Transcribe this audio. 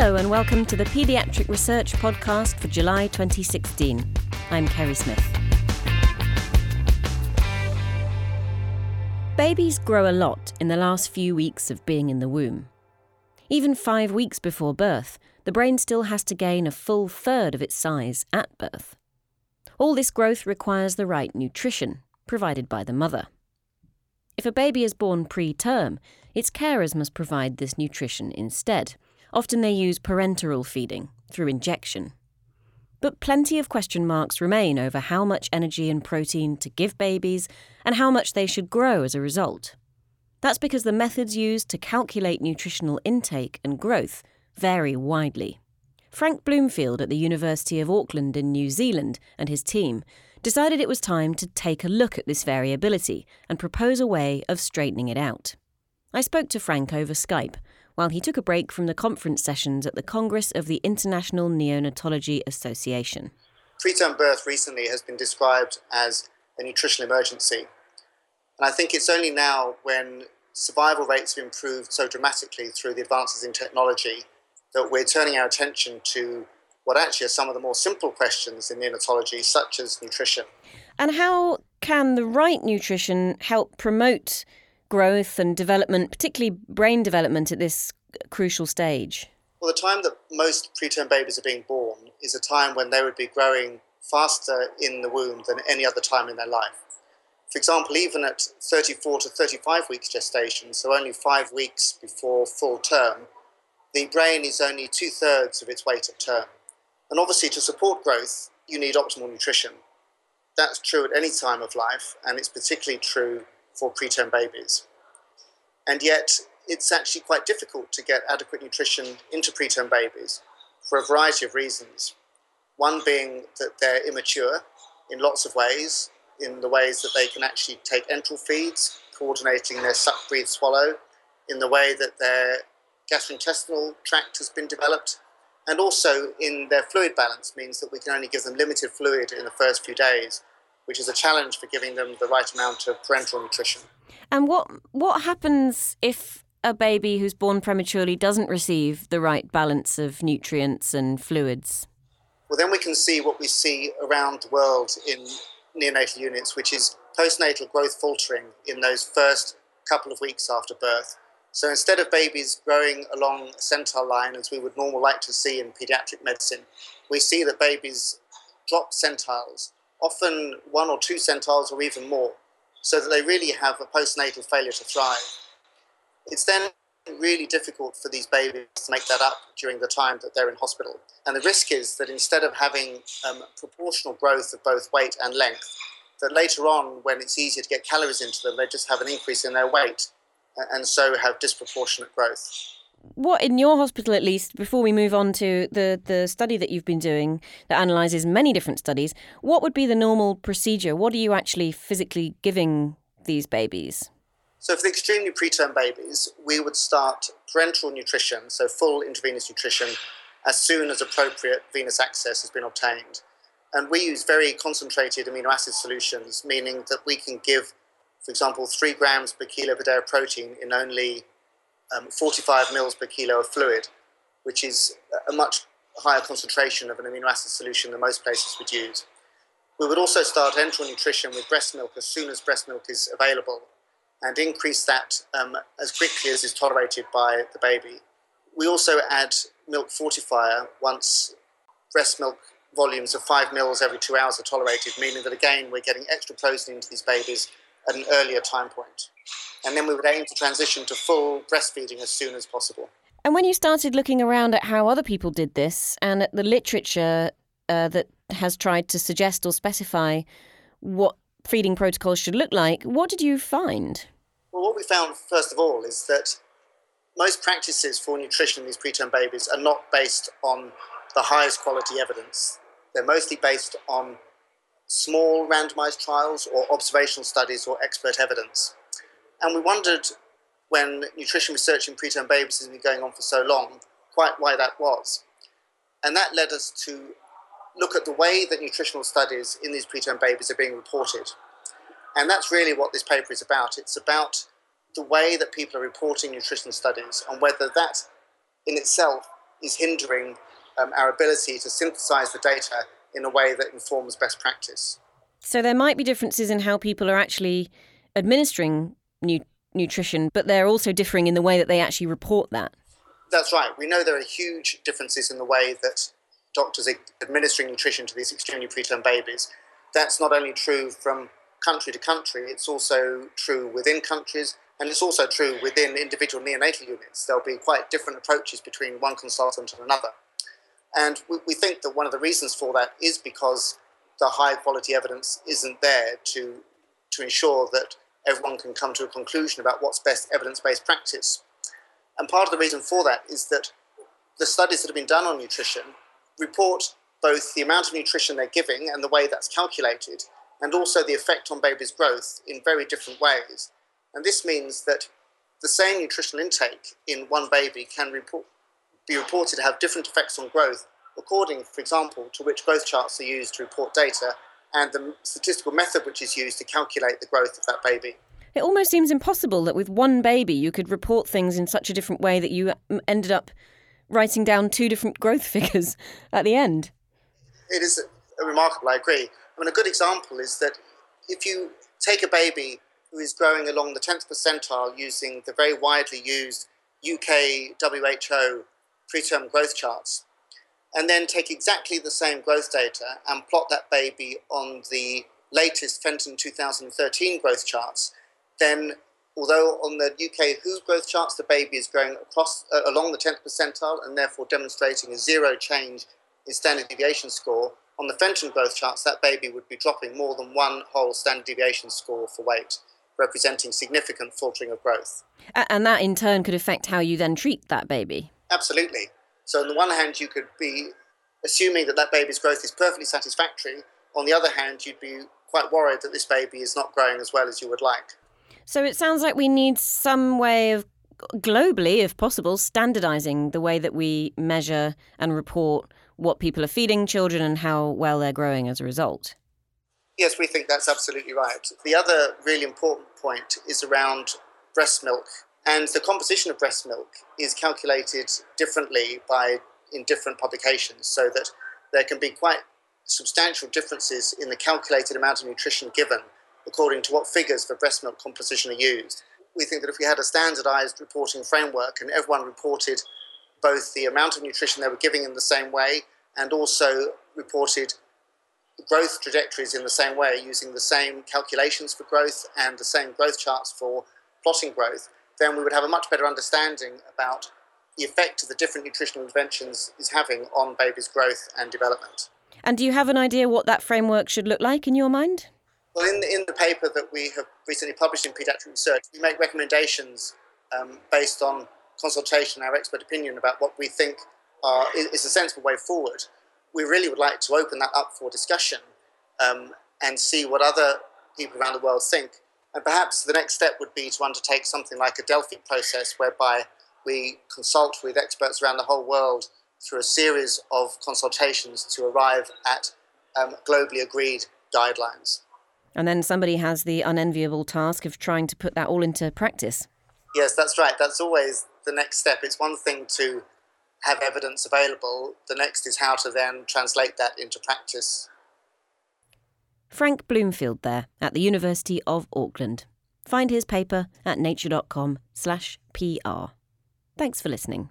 Hello and welcome to the Paediatric Research Podcast for July 2016. I'm Kerry Smith. Babies grow a lot in the last few weeks of being in the womb. Even 5 weeks before birth, the brain still has to gain a full third of its size at birth. All this growth requires the right nutrition, provided by the mother. If a baby is born preterm, its carers must provide this nutrition instead. Often they use parenteral feeding, through injection. But plenty of question marks remain over how much energy and protein to give babies and how much they should grow as a result. That's because the methods used to calculate nutritional intake and growth vary widely. Frank Bloomfield at the University of Auckland in New Zealand and his team decided it was time to take a look at this variability and propose a way of straightening it out. I spoke to Frank over Skype, while he took a break from the conference sessions at the Congress of the International Neonatology Association. Preterm birth recently has been described as a nutritional emergency. And I think it's only now, when survival rates have improved so dramatically through the advances in technology, that we're turning our attention to what actually are some of the more simple questions in neonatology, such as nutrition. And how can the right nutrition help promote growth and development, particularly brain development, at this crucial stage? Well, the time that most preterm babies are being born is a time when they would be growing faster in the womb than any other time in their life. For example, even at 34 to 35 weeks gestation, so only 5 weeks before full term, the brain is only two-thirds of its weight at term. And obviously, to support growth, you need optimal nutrition. That's true at any time of life, and it's particularly true for preterm babies. And yet, it's actually quite difficult to get adequate nutrition into preterm babies for a variety of reasons. One being that they're immature in lots of ways, in the ways that they can actually take enteral feeds, coordinating their suck, breathe, swallow, in the way that their gastrointestinal tract has been developed, and also in their fluid balance means that we can only give them limited fluid in the first few days, which is a challenge for giving them the right amount of parenteral nutrition. And what happens if a baby who's born prematurely doesn't receive the right balance of nutrients and fluids? Well, then we can see what we see around the world in neonatal units, which is postnatal growth faltering in those first couple of weeks after birth. So instead of babies growing along a centile line, as we would normally like to see in paediatric medicine, we see that babies drop centiles, often 1 or 2 centiles or even more, so that they really have a postnatal failure to thrive. It's then really difficult for these babies to make that up during the time that they're in hospital. And the risk is that instead of having proportional growth of both weight and length, that later on, when it's easier to get calories into them, they just have an increase in their weight and so have disproportionate growth. What, in your hospital at least, before we move on to the study that you've been doing that analyses many different studies, what would be the normal procedure? What are you actually physically giving these babies? So for the extremely preterm babies, we would start parenteral nutrition, so full intravenous nutrition, as soon as appropriate venous access has been obtained. And we use very concentrated amino acid solutions, meaning that we can give, for example, 3 grams per kilo per day of protein in only 45 mils per kilo of fluid, which is a much higher concentration of an amino acid solution than most places would use. We would also start enteral nutrition with breast milk as soon as breast milk is available and increase that as quickly as is tolerated by the baby. We also add milk fortifier once breast milk volumes of 5 mils every 2 hours are tolerated, meaning that again we're getting extra protein into these babies at an earlier time point. And then we would aim to transition to full breastfeeding as soon as possible. And when you started looking around at how other people did this and at the literature that has tried to suggest or specify what feeding protocols should look like, what did you find? Well, what we found, first of all, is that most practices for nutrition in these preterm babies are not based on the highest quality evidence. They're mostly based on small randomised trials or observational studies or expert evidence. And we wondered, when nutrition research in preterm babies has been going on for so long, quite why that was. And that led us to look at the way that nutritional studies in these preterm babies are being reported. And that's really what this paper is about. It's about the way that people are reporting nutrition studies and whether that in itself is hindering our ability to synthesize the data in a way that informs best practice. So there might be differences in how people are actually administering nutrition, but they're also differing in the way that they actually report that. That's right. We know there are huge differences in the way that doctors are administering nutrition to these extremely preterm babies. That's not only true from country to country, it's also true within countries, and it's also true within individual neonatal units. There'll be quite different approaches between one consultant and another. And we think that one of the reasons for that is because the high quality evidence isn't there to ensure that everyone can come to a conclusion about what's best evidence-based practice. And part of the reason for that is that the studies that have been done on nutrition report both the amount of nutrition they're giving and the way that's calculated, and also the effect on babies' growth in very different ways. And this means that the same nutritional intake in one baby can be reported to have different effects on growth, according, for example, to which growth charts are used to report data and the statistical method which is used to calculate the growth of that baby. It almost seems impossible that with one baby you could report things in such a different way that you ended up writing down two different growth figures at the end. It is remarkable, I agree. I mean, a good example is that if you take a baby who is growing along the 10th percentile using the very widely used UK WHO Preterm growth charts, and then take exactly the same growth data and plot that baby on the latest Fenton 2013 growth charts, then although on the UK WHO growth charts the baby is growing along the 10th percentile and therefore demonstrating a zero change in standard deviation score, on the Fenton growth charts that baby would be dropping more than one whole standard deviation score for weight, representing significant faltering of growth. And that in turn could affect how you then treat that baby. Absolutely. So on the one hand, you could be assuming that that baby's growth is perfectly satisfactory. On the other hand, you'd be quite worried that this baby is not growing as well as you would like. So it sounds like we need some way of, globally, if possible, standardising the way that we measure and report what people are feeding children and how well they're growing as a result. Yes, we think that's absolutely right. The other really important point is around breast milk. And the composition of breast milk is calculated differently in different publications, so that there can be quite substantial differences in the calculated amount of nutrition given according to what figures for breast milk composition are used. We think that if we had a standardised reporting framework and everyone reported both the amount of nutrition they were giving in the same way and also reported growth trajectories in the same way, using the same calculations for growth and the same growth charts for plotting growth, then we would have a much better understanding about the effect of the different nutritional interventions is having on babies' growth and development. And do you have an idea what that framework should look like in your mind? Well, in the paper that we have recently published in Paediatric Research, we make recommendations based on consultation, our expert opinion about what we think is a sensible way forward. We really would like to open that up for discussion and see what other people around the world think. And perhaps the next step would be to undertake something like a Delphi process, whereby we consult with experts around the whole world through a series of consultations to arrive at globally agreed guidelines. And then somebody has the unenviable task of trying to put that all into practice. Yes, that's right. That's always the next step. It's one thing to have evidence available. The next is how to then translate that into practice. Frank Bloomfield there at the University of Auckland. Find his paper at nature.com/PR. Thanks for listening.